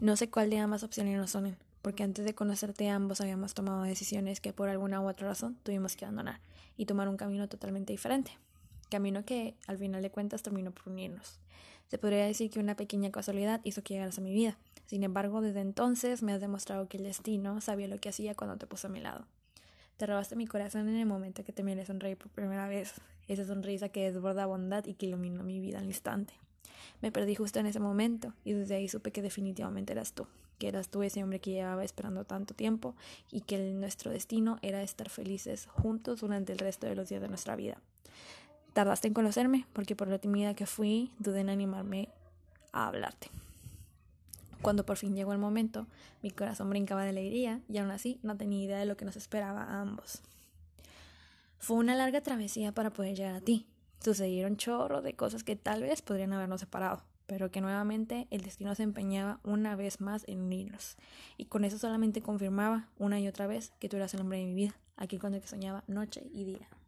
No sé cuál de ambas opciones nos sonen, porque antes de conocerte ambos habíamos tomado decisiones que por alguna u otra razón tuvimos que abandonar y tomar un camino totalmente diferente. Camino que, al final de cuentas, terminó por unirnos. Se podría decir que una pequeña casualidad hizo que llegaras a mi vida. Sin embargo, desde entonces me has demostrado que el destino sabía lo que hacía cuando te puso a mi lado. Te robaste mi corazón en el momento que te miré sonreír por primera vez. Esa sonrisa que desborda bondad y que iluminó mi vida al instante. Me perdí justo en ese momento y desde ahí supe que definitivamente eras tú. Que eras tú ese hombre que llevaba esperando tanto tiempo y que nuestro destino era estar felices juntos durante el resto de los días de nuestra vida. Tardaste en conocerme porque por lo tímida que fui, dudé en animarme a hablarte. Cuando por fin llegó el momento, mi corazón brincaba de alegría y aún así no tenía idea de lo que nos esperaba a ambos. Fue una larga travesía para poder llegar a ti. Sucedieron chorros de cosas que tal vez podrían habernos separado, pero que nuevamente el destino se empeñaba una vez más en unirnos. Y con eso solamente confirmaba una y otra vez que tú eras el hombre de mi vida, aquel con el que soñaba noche y día.